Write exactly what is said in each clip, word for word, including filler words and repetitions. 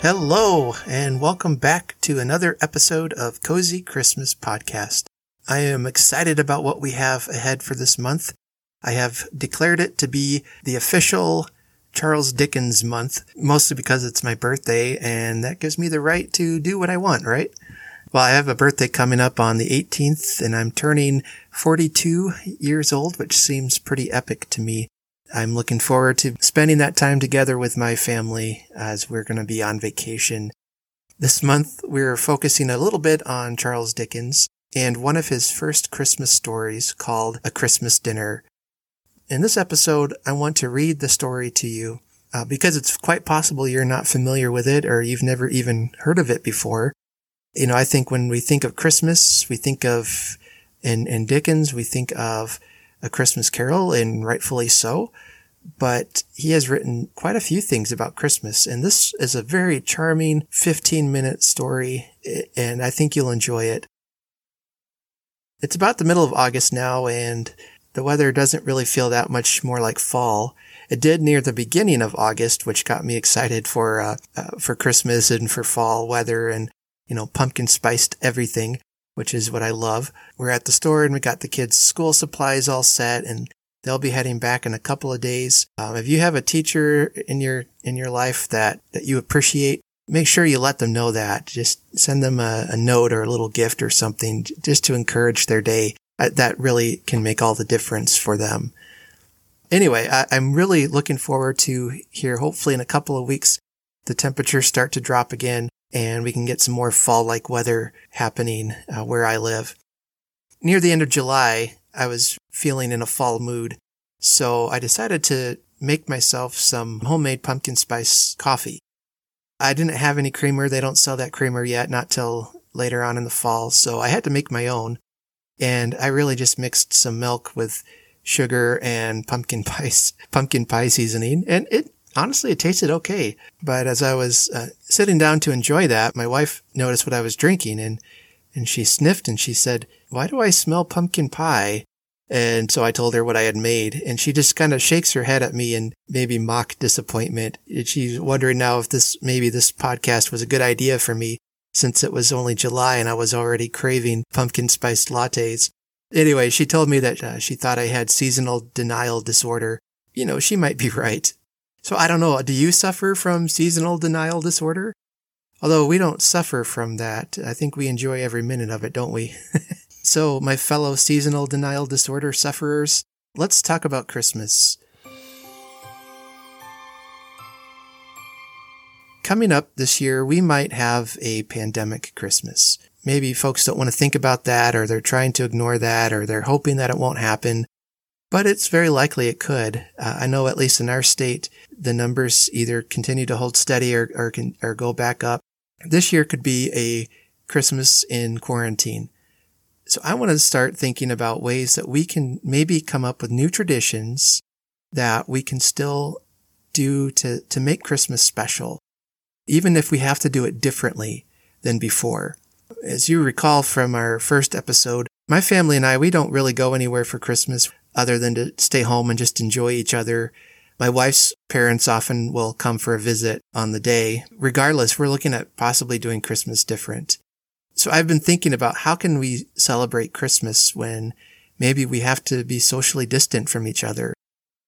Hello, and welcome back to another episode of Cozy Christmas Podcast. I am excited about what we have ahead for this month. I have declared it to be the official Charles Dickens month, mostly because it's my birthday, and that gives me the right to do what I want, right? Well, I have a birthday coming up on the eighteenth, and I'm turning forty-two years old, which seems pretty epic to me. I'm looking forward to spending that time together with my family as we're going to be on vacation. This month, we're focusing a little bit on Charles Dickens and one of his first Christmas stories called A Christmas Dinner. In this episode, I want to read the story to you uh, because it's quite possible you're not familiar with it or you've never even heard of it before. You know, I think when we think of Christmas, we think of, in, in Dickens, we think of A Christmas Carol, and rightfully so, but he has written quite a few things about Christmas, and this is a very charming fifteen-minute story, and I think you'll enjoy it. It's about the middle of August now, and the weather doesn't really feel that much more like fall. It did near the beginning of August, which got me excited for uh, uh, for Christmas and for fall weather and, you know, pumpkin-spiced everything, which is what I love. We're at the store and we got the kids' school supplies all set, and they'll be heading back in a couple of days. Um, if you have a teacher in your in your life that, that you appreciate, make sure you let them know that. Just send them a, a note or a little gift or something just to encourage their day. Uh, that really can make all the difference for them. Anyway, I, I'm really looking forward to here, hopefully in a couple of weeks, the temperatures start to drop again, and we can get some more fall-like weather happening uh, where I live. Near the end of July, I was feeling in a fall mood, so I decided to make myself some homemade pumpkin spice coffee. I didn't have any creamer. They don't sell that creamer yet, not till later on in the fall, so I had to make my own. And I really just mixed some milk with sugar and pumpkin pie, pumpkin pie seasoning, and it Honestly, it tasted okay, but as I was uh, sitting down to enjoy that, my wife noticed what I was drinking, and, and she sniffed, and she said, "Why do I smell pumpkin pie?" And so I told her what I had made, and she just kind of shakes her head at me in maybe mock disappointment. She's wondering now if this maybe this podcast was a good idea for me, since it was only July and I was already craving pumpkin-spiced lattes. Anyway, she told me that uh, she thought I had seasonal denial disorder. You know, she might be right. So I don't know, do you suffer from seasonal denial disorder? Although we don't suffer from that. I think we enjoy every minute of it, don't we? So my fellow seasonal denial disorder sufferers, let's talk about Christmas. Coming up this year, we might have a pandemic Christmas. Maybe folks don't want to think about that, or they're trying to ignore that, or they're hoping that it won't happen. But it's very likely it could. Uh, I know at least in our state, the numbers either continue to hold steady or or, can, or go back up. This year could be a Christmas in quarantine. So I want to start thinking about ways that we can maybe come up with new traditions that we can still do to, to make Christmas special, even if we have to do it differently than before. As you recall from our first episode, my family and I, we don't really go anywhere for Christmas other than to stay home and just enjoy each other. My wife's parents often will come for a visit on the day. Regardless, we're looking at possibly doing Christmas different. So I've been thinking about how can we celebrate Christmas when maybe we have to be socially distant from each other,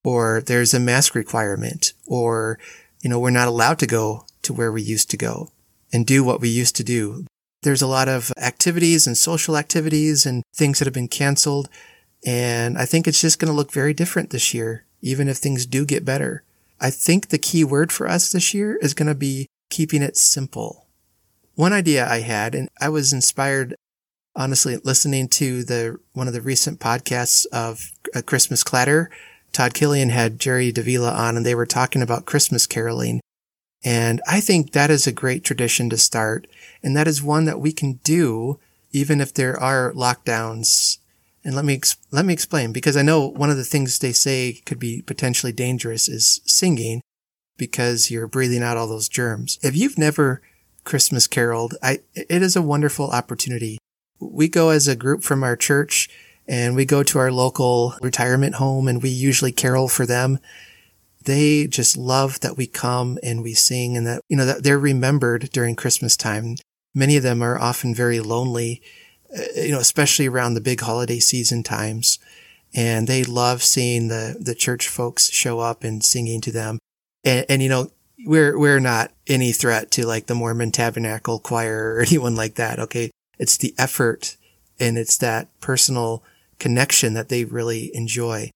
or there's a mask requirement, or, you know, we're not allowed to go to where we used to go and do what we used to do. There's a lot of activities and social activities and things that have been canceled. And I think it's just going to look very different this year, even if things do get better. I think the key word for us this year is going to be keeping it simple. One idea I had, and I was inspired, honestly, listening to the one of the recent podcasts of A Christmas Clatter. Todd Killian had Jerry Davila on, and they were talking about Christmas caroling. And I think that is a great tradition to start, and that is one that we can do even if there are lockdowns. And let me let me explain, because I know one of the things they say could be potentially dangerous is singing, because you're breathing out all those germs. If you've never Christmas caroled, I, it is a wonderful opportunity. We go as a group from our church, and we go to our local retirement home, and we usually carol for them. they just love that we come and we sing, and that, you know, that they're remembered during Christmas time. Many of them are often very lonely, you know, especially around the big holiday season times. And they love seeing the, the church folks show up and singing to them. And, and, you know, we're, we're not any threat to like the Mormon Tabernacle Choir or anyone like that. Okay. It's the effort, and it's that personal connection that they really enjoy.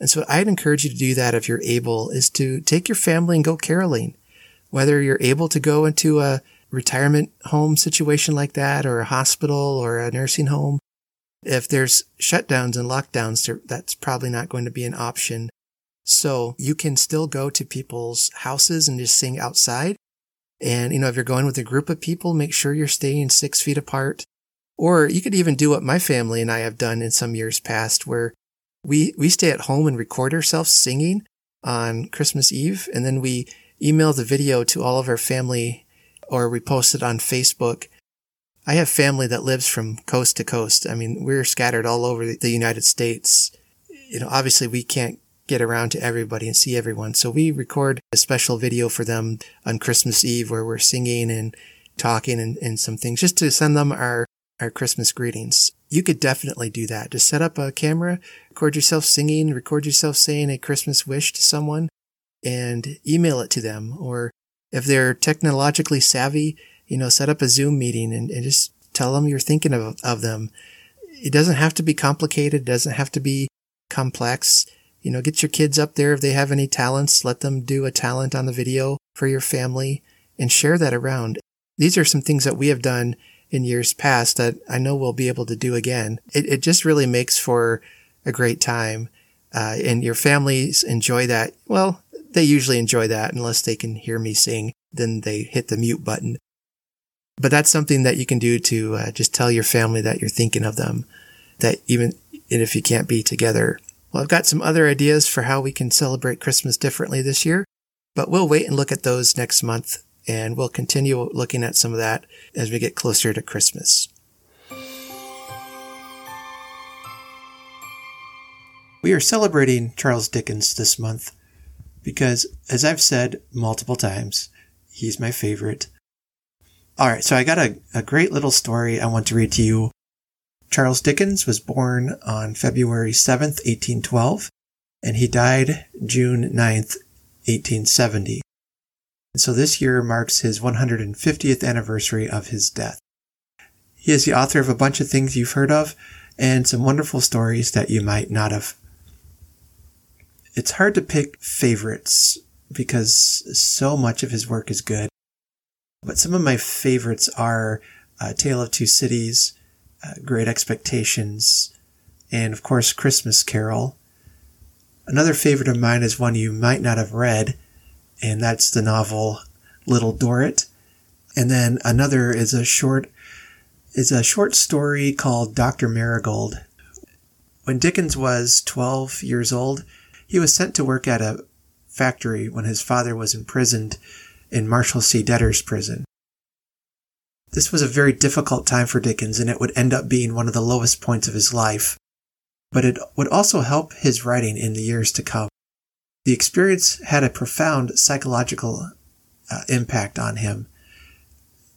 And so I'd encourage you to do that if you're able, is to take your family and go caroling, whether you're able to go into a retirement home situation like that, or a hospital or a nursing home. If there's shutdowns and lockdowns, that's probably not going to be an option. So you can still go to people's houses and just sing outside. And, you know, if you're going with a group of people, make sure you're staying six feet apart. Or you could even do what my family and I have done in some years past, where we, we stay at home and record ourselves singing on Christmas Eve. And then we email the video to all of our family, or we post it on Facebook. I have family that lives from coast to coast. I mean, we're scattered all over the United States. You know, obviously we can't get around to everybody and see everyone. So we record a special video for them on Christmas Eve where we're singing and talking and, and some things, just to send them our, our Christmas greetings. You could definitely do that. Just set up a camera, record yourself singing, record yourself saying a Christmas wish to someone, and email it to them. Or if they're technologically savvy, you know, set up a Zoom meeting and, and just tell them you're thinking of, of them. It doesn't have to be complicated. It doesn't have to be complex. You know, get your kids up there. If they have any talents, let them do a talent on the video for your family and share that around. These are some things that we have done in years past that I know we'll be able to do again. It, it just really makes for a great time. Uh, and your families enjoy that. Well, they usually enjoy that unless they can hear me sing. Then they hit the mute button. But that's something that you can do to uh, just tell your family that you're thinking of them, that even if you can't be together. Well, I've got some other ideas for how we can celebrate Christmas differently this year, but we'll wait and look at those next month, and we'll continue looking at some of that as we get closer to Christmas. We are celebrating Charles Dickens this month because, as I've said multiple times, he's my favorite. All right, so I got a, a great little story I want to read to you. Charles Dickens was born on February seventh, eighteen twelve, and he died June ninth, eighteen seventy. And so this year marks his one hundred fiftieth anniversary of his death. He is the author of a bunch of things you've heard of and some wonderful stories that you might not have. It's hard to pick favorites because so much of his work is good. But some of my favorites are uh, Tale of Two Cities, uh, Great Expectations, and, of course, Christmas Carol. Another favorite of mine is one you might not have read, and that's the novel Little Dorrit. And then another is a short is a short story called Doctor Marigold. When Dickens was twelve years old, he was sent to work at a factory when his father was imprisoned in Marshall C. Detter's prison. This was a very difficult time for Dickens, and it would end up being one of the lowest points of his life, but it would also help his writing in the years to come. The experience had a profound psychological uh, impact on him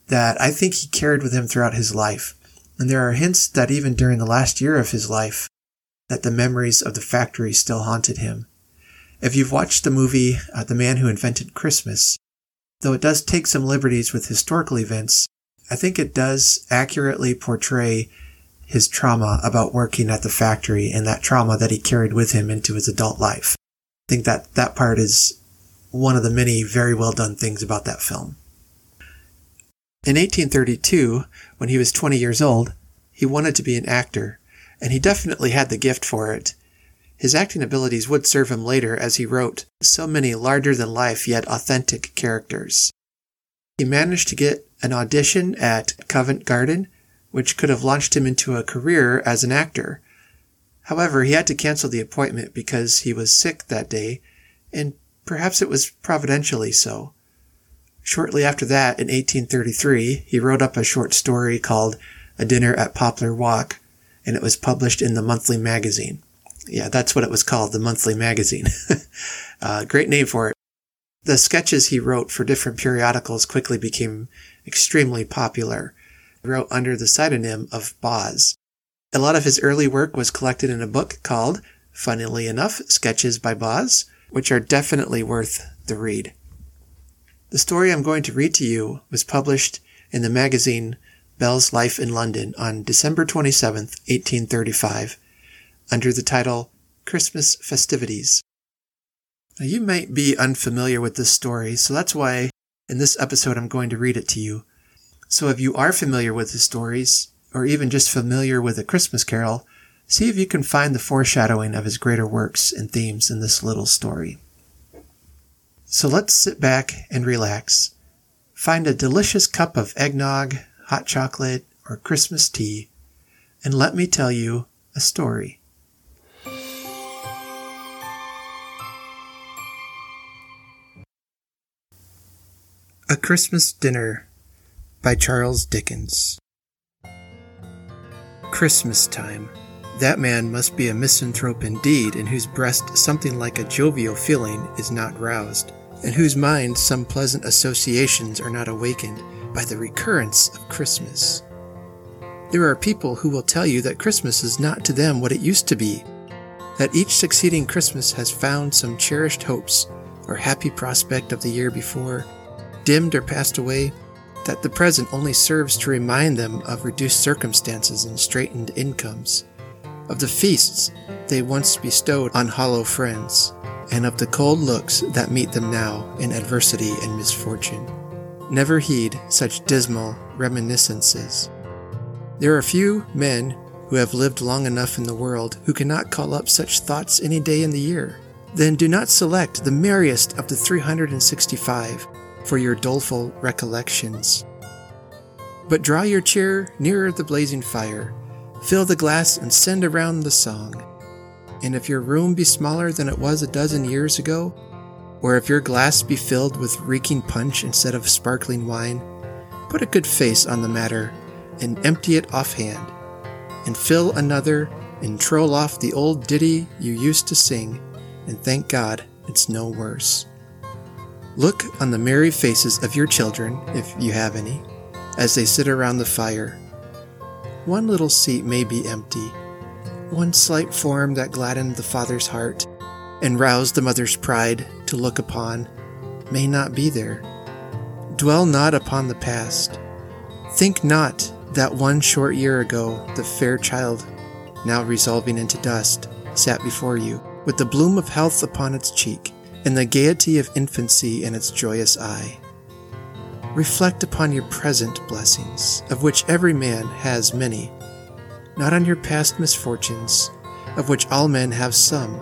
that I think he carried with him throughout his life, and there are hints that even during the last year of his life that the memories of the factory still haunted him. If you've watched the movie uh, The Man Who Invented Christmas, though it does take some liberties with historical events, I think it does accurately portray his trauma about working at the factory and that trauma that he carried with him into his adult life. I think that that part is one of the many very well done things about that film. In eighteen thirty-two, when he was twenty years old, he wanted to be an actor, and he definitely had the gift for it. His acting abilities would serve him later as he wrote so many larger-than-life yet authentic characters. He managed to get an audition at Covent Garden, which could have launched him into a career as an actor. However, he had to cancel the appointment because he was sick that day, and perhaps it was providentially so. Shortly after that, in eighteen thirty-three, he wrote up a short story called A Dinner at Poplar Walk, and it was published in the Monthly Magazine. Yeah, that's what it was called, the Monthly Magazine. uh, great name for it. The sketches he wrote for different periodicals quickly became extremely popular. He wrote under the pseudonym of Boz. A lot of his early work was collected in a book called, funnily enough, Sketches by Boz, which are definitely worth the read. The story I'm going to read to you was published in the magazine Bell's Life in London on December twenty-seventh, eighteen thirty-five, under the title Christmas Festivities. Now, you might be unfamiliar with this story, so that's why in this episode I'm going to read it to you. So if you are familiar with the stories, or even just familiar with A Christmas Carol, see if you can find the foreshadowing of his greater works and themes in this little story. So let's sit back and relax. Find a delicious cup of eggnog, hot chocolate, or Christmas tea, and let me tell you a story. A Christmas Dinner by Charles Dickens. Christmas time. That man must be a misanthrope indeed, in whose breast something like a jovial feeling is not roused, and whose mind some pleasant associations are not awakened by the recurrence of Christmas. There are people who will tell you that Christmas is not to them what it used to be, that each succeeding Christmas has found some cherished hopes or happy prospect of the year before, dimmed or passed away, that the present only serves to remind them of reduced circumstances and straitened incomes, of the feasts they once bestowed on hollow friends, and of the cold looks that meet them now in adversity and misfortune. Never heed such dismal reminiscences. There are few men who have lived long enough in the world who cannot call up such thoughts any day in the year. Then do not select the merriest of the three hundred sixty-five for your doleful recollections, but draw your chair nearer the blazing fire, fill the glass, and send around the song. And if your room be smaller than it was a dozen years ago, or if your glass be filled with reeking punch instead of sparkling wine, put a good face on the matter, and empty it offhand, and fill another, and troll off the old ditty you used to sing, and thank God it's no worse. Look on the merry faces of your children, if you have any, as they sit around the fire. One little seat may be empty, one slight form that gladdened the father's heart and roused the mother's pride to look upon may not be there. Dwell not upon the past. Think not that one short year ago the fair child, now resolving into dust, sat before you, with the bloom of health upon its cheek, and the gaiety of infancy in its joyous eye. Reflect upon your present blessings, of which every man has many, not on your past misfortunes, of which all men have some.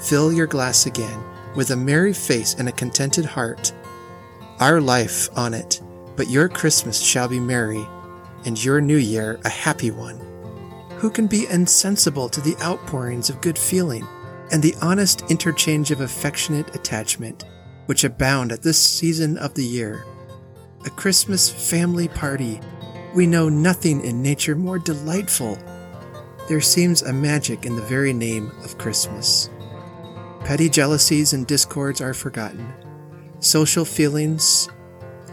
Fill your glass again with a merry face and a contented heart. Our life on it, but your Christmas shall be merry, and your New Year a happy one. Who can be insensible to the outpourings of good feeling and the honest interchange of affectionate attachment, which abound at this season of the year? A Christmas family party. We know nothing in nature more delightful. There seems a magic in the very name of Christmas. Petty jealousies and discords are forgotten. Social feelings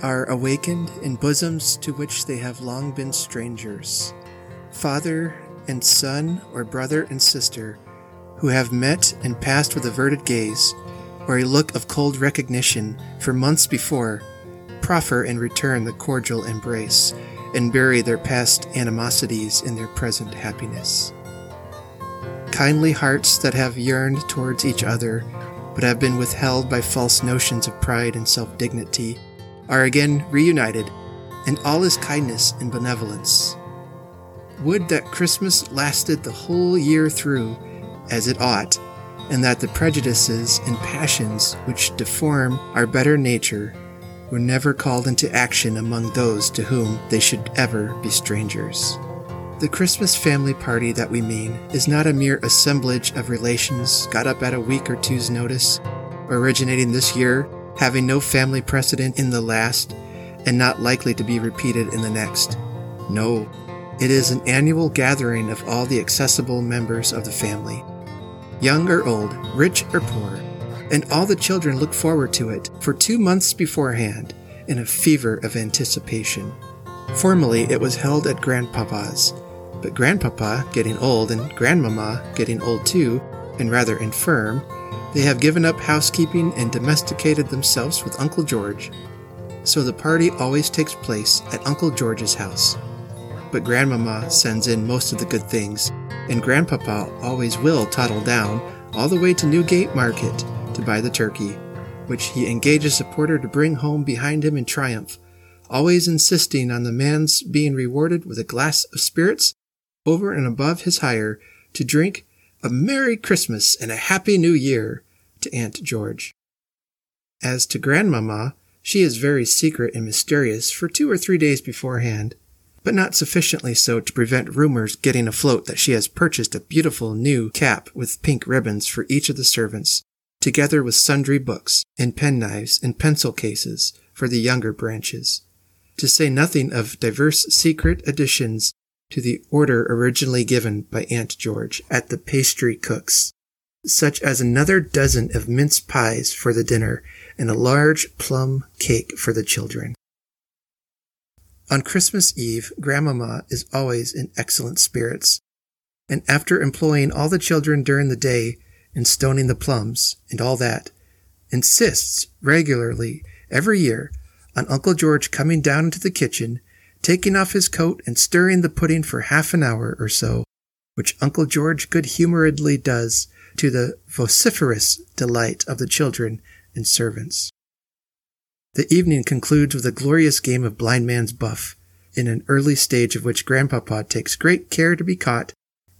are awakened in bosoms to which they have long been strangers. Father and son, or brother and sister, who have met and passed with averted gaze, or a look of cold recognition for months before, proffer in return the cordial embrace, and bury their past animosities in their present happiness. Kindly hearts that have yearned towards each other, but have been withheld by false notions of pride and self-dignity, are again reunited, and all is kindness and benevolence. Would that Christmas lasted the whole year through, as it ought, and that the prejudices and passions which deform our better nature were never called into action among those to whom they should ever be strangers. The Christmas family party that we mean is not a mere assemblage of relations got up at a week or two's notice, originating this year, having no family precedent in the last, and not likely to be repeated in the next. No, it is an annual gathering of all the accessible members of the family, young or old, rich or poor, and all the children look forward to it for two months beforehand in a fever of anticipation. Formerly it was held at Grandpapa's, but Grandpapa, getting old, and Grandmama, getting old too, and rather infirm, they have given up housekeeping and domesticated themselves with Uncle George, so the party always takes place at Uncle George's house. But Grandmama sends in most of the good things, and Grandpapa always will toddle down all the way to Newgate Market to buy the turkey, which he engages a porter to bring home behind him in triumph, always insisting on the man's being rewarded with a glass of spirits over and above his hire to drink a Merry Christmas and a Happy New Year to Aunt George. As to Grandmama, she is very secret and mysterious for two or three days beforehand, but not sufficiently so to prevent rumors getting afloat that she has purchased a beautiful new cap with pink ribbons for each of the servants, together with sundry books and penknives and pencil cases for the younger branches, to say nothing of diverse secret additions to the order originally given by Aunt George at the pastry cook's, such as another dozen of mince pies for the dinner and a large plum cake for the children. On Christmas Eve, Grandmama is always in excellent spirits, and after employing all the children during the day in stoning the plums and all that, insists regularly every year on Uncle George coming down into the kitchen, taking off his coat and stirring the pudding for half an hour or so, which Uncle George good-humoredly does to the vociferous delight of the children and servants. The evening concludes with a glorious game of blind man's buff, in an early stage of which Grandpapa takes great care to be caught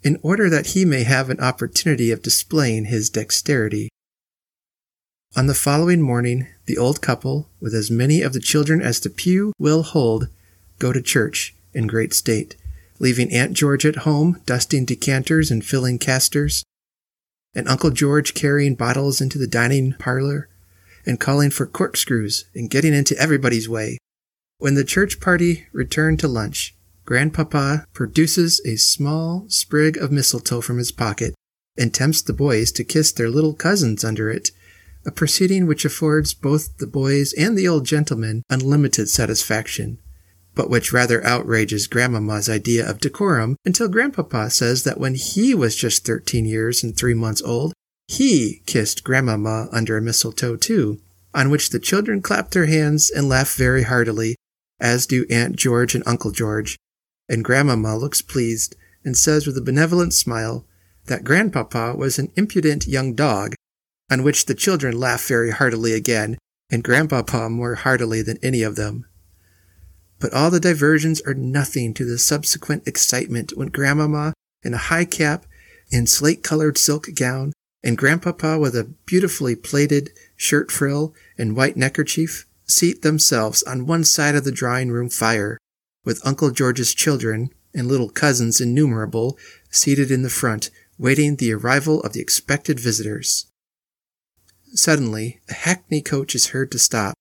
in order that he may have an opportunity of displaying his dexterity. On the following morning, the old couple, with as many of the children as the pew will hold, go to church in great state, leaving Aunt George at home dusting decanters and filling casters, and Uncle George carrying bottles into the dining parlor and calling for corkscrews and getting into everybody's way. When the church party return to lunch, Grandpapa produces a small sprig of mistletoe from his pocket and tempts the boys to kiss their little cousins under it, a proceeding which affords both the boys and the old gentleman unlimited satisfaction, but which rather outrages Grandmama's idea of decorum until Grandpapa says that when he was just thirteen years and three months old, he kissed Grandmama under a mistletoe too, on which the children clap their hands and laugh very heartily, as do Aunt George and Uncle George, and Grandmama looks pleased and says with a benevolent smile that Grandpapa was an impudent young dog, on which the children laugh very heartily again, and Grandpapa more heartily than any of them. But all the diversions are nothing to the subsequent excitement when Grandmama, in a high cap and slate-colored silk gown, and Grandpapa with a beautifully plaited shirt frill and white neckerchief, seat themselves on one side of the drawing-room fire, with Uncle George's children and little cousins innumerable seated in the front, waiting the arrival of the expected visitors. Suddenly, a hackney coach is heard to stop,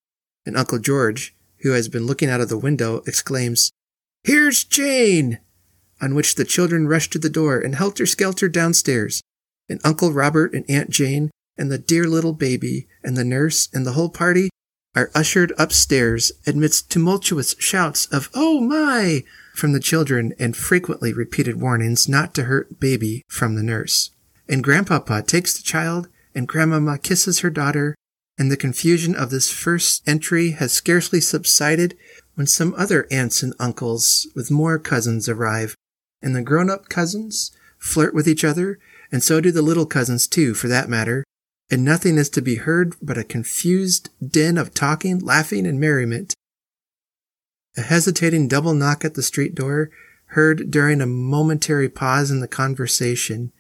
and Uncle George, who has been looking out of the window, exclaims, "Here's Jane!" on which the children rush to the door and helter-skelter downstairs, and Uncle Robert and Aunt Jane and the dear little baby and the nurse and the whole party are ushered upstairs amidst tumultuous shouts of "Oh my!" from the children and frequently repeated warnings not to hurt baby from the nurse. And Grandpapa takes the child, and Grandmama kisses her daughter, and the confusion of this first entry has scarcely subsided when some other aunts and uncles with more cousins arrive, and the grown-up cousins flirt with each other, and so do the little cousins too, for that matter, and nothing is to be heard but a confused din of talking, laughing, and merriment. A hesitating double knock at the street door, heard during a momentary pause in the conversation,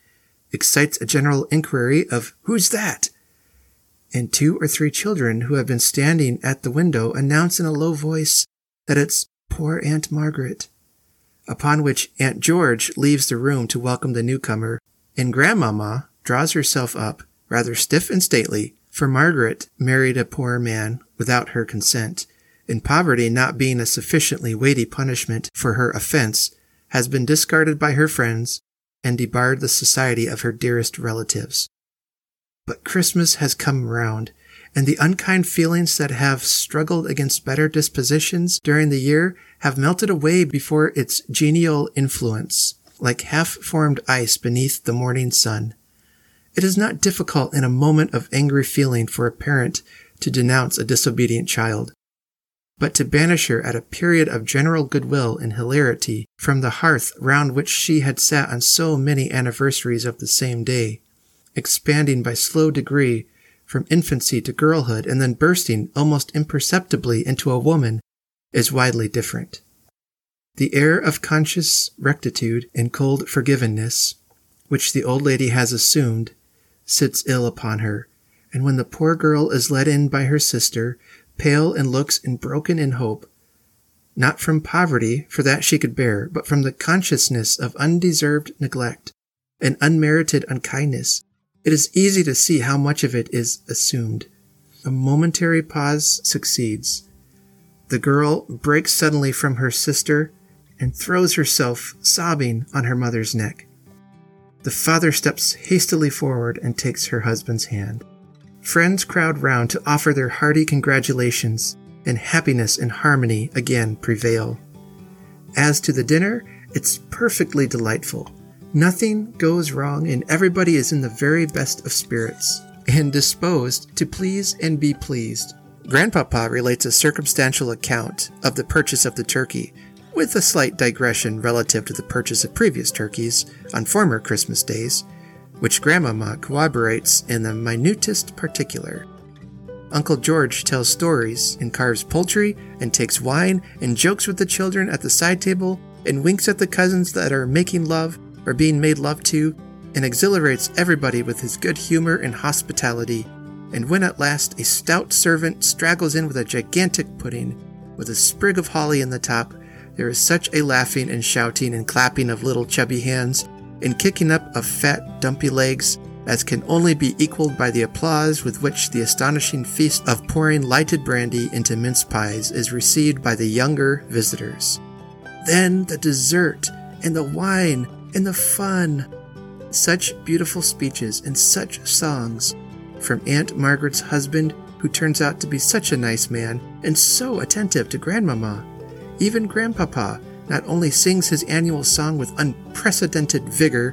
excites a general inquiry of "Who's that?" and two or three children who have been standing at the window announce in a low voice that it's poor Aunt Margaret, upon which Aunt George leaves the room to welcome the newcomer, and Grandmama draws herself up, rather stiff and stately, for Margaret married a poor man without her consent, and poverty not being a sufficiently weighty punishment for her offense has been discarded by her friends and debarred the society of her dearest relatives. But Christmas has come round, and the unkind feelings that have struggled against better dispositions during the year have melted away before its genial influence, like half-formed ice beneath the morning sun. It is not difficult in a moment of angry feeling for a parent to denounce a disobedient child, but to banish her at a period of general goodwill and hilarity from the hearth round which she had sat on so many anniversaries of the same day, expanding by slow degree from infancy to girlhood and then bursting almost imperceptibly into a woman, is widely different. The air of conscious rectitude and cold forgiveness, which the old lady has assumed, sits ill upon her, and when the poor girl is led in by her sister, pale and looks and broken in hope, not from poverty, for that she could bear, but from the consciousness of undeserved neglect and unmerited unkindness, it is easy to see how much of it is assumed. A momentary pause succeeds. The girl breaks suddenly from her sister and throws herself, sobbing, on her mother's neck. The father steps hastily forward and takes her husband's hand. Friends crowd round to offer their hearty congratulations, and happiness and harmony again prevail. As to the dinner, it's perfectly delightful. Nothing goes wrong, and everybody is in the very best of spirits, and disposed to please and be pleased. Grandpapa relates a circumstantial account of the purchase of the turkey, with a slight digression relative to the purchase of previous turkeys on former Christmas days, which Grandmama corroborates in the minutest particular. Uncle George tells stories and carves poultry and takes wine and jokes with the children at the side table and winks at the cousins that are making love or being made love to, and exhilarates everybody with his good humor and hospitality. And when at last a stout servant straggles in with a gigantic pudding with a sprig of holly in the top, there is such a laughing and shouting and clapping of little chubby hands and kicking up of fat, dumpy legs, as can only be equaled by the applause with which the astonishing feast of pouring lighted brandy into mince pies is received by the younger visitors. Then the dessert, and the wine, and the fun! Such beautiful speeches and such songs, from Aunt Margaret's husband, who turns out to be such a nice man, and so attentive to Grandmama. Even Grandpapa not only sings his annual song with unprecedented vigor,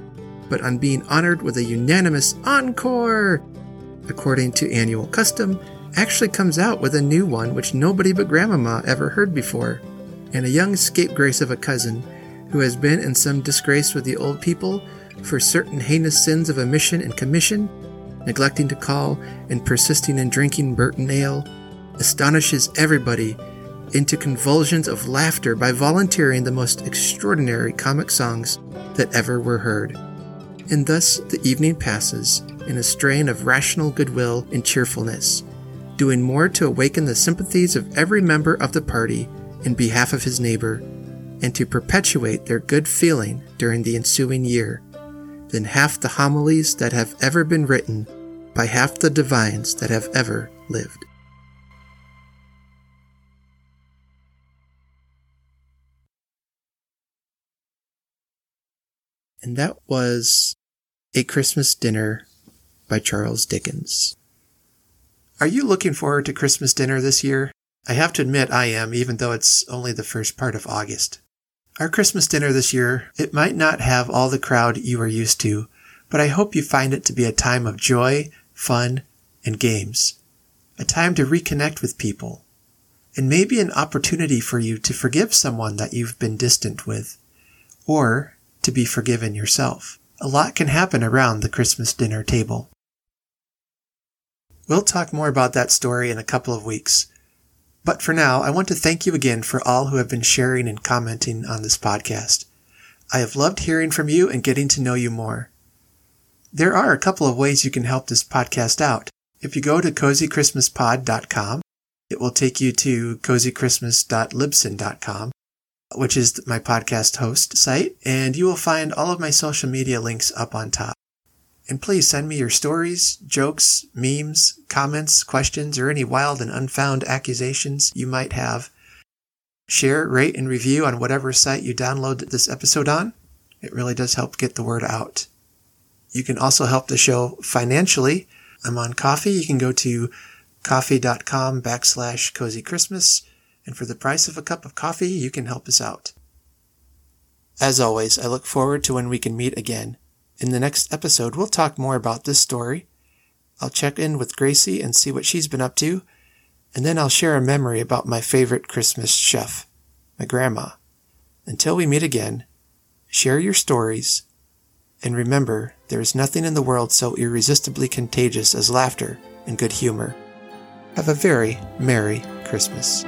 but on being honored with a unanimous encore, according to annual custom, actually comes out with a new one which nobody but Grandmama ever heard before. And a young scapegrace of a cousin, who has been in some disgrace with the old people for certain heinous sins of omission and commission, neglecting to call and persisting in drinking Burton ale, astonishes everybody into convulsions of laughter by volunteering the most extraordinary comic songs that ever were heard. And thus the evening passes in a strain of rational goodwill and cheerfulness, doing more to awaken the sympathies of every member of the party in behalf of his neighbor, and to perpetuate their good feeling during the ensuing year, than half the homilies that have ever been written by half the divines that have ever lived. And that was A Christmas Dinner by Charles Dickens. Are you looking forward to Christmas dinner this year? I have to admit I am, even though it's only the first part of August. Our Christmas dinner this year, it might not have all the crowd you are used to, but I hope you find it to be a time of joy, fun, and games. A time to reconnect with people. And maybe an opportunity for you to forgive someone that you've been distant with. Or to be forgiven yourself. A lot can happen around the Christmas dinner table. We'll talk more about that story in a couple of weeks. But for now, I want to thank you again for all who have been sharing and commenting on this podcast. I have loved hearing from you and getting to know you more. There are a couple of ways you can help this podcast out. If you go to cozy christmas pod dot com, it will take you to cozy christmas dot libsyn dot com, which is my podcast host site, and you will find all of my social media links up on top. And please send me your stories, jokes, memes, comments, questions, or any wild and unfound accusations you might have. Share, rate, and review on whatever site you download this episode on. It really does help get the word out. You can also help the show financially. I'm on Ko-fi. You can go to ko-fi dot com backslash Cozy Christmas. And for the price of a cup of coffee, you can help us out. As always, I look forward to when we can meet again. In the next episode, we'll talk more about this story. I'll check in with Gracie and see what she's been up to. And then I'll share a memory about my favorite Christmas chef, my grandma. Until we meet again, share your stories, and remember, there is nothing in the world so irresistibly contagious as laughter and good humor. Have a very Merry Christmas.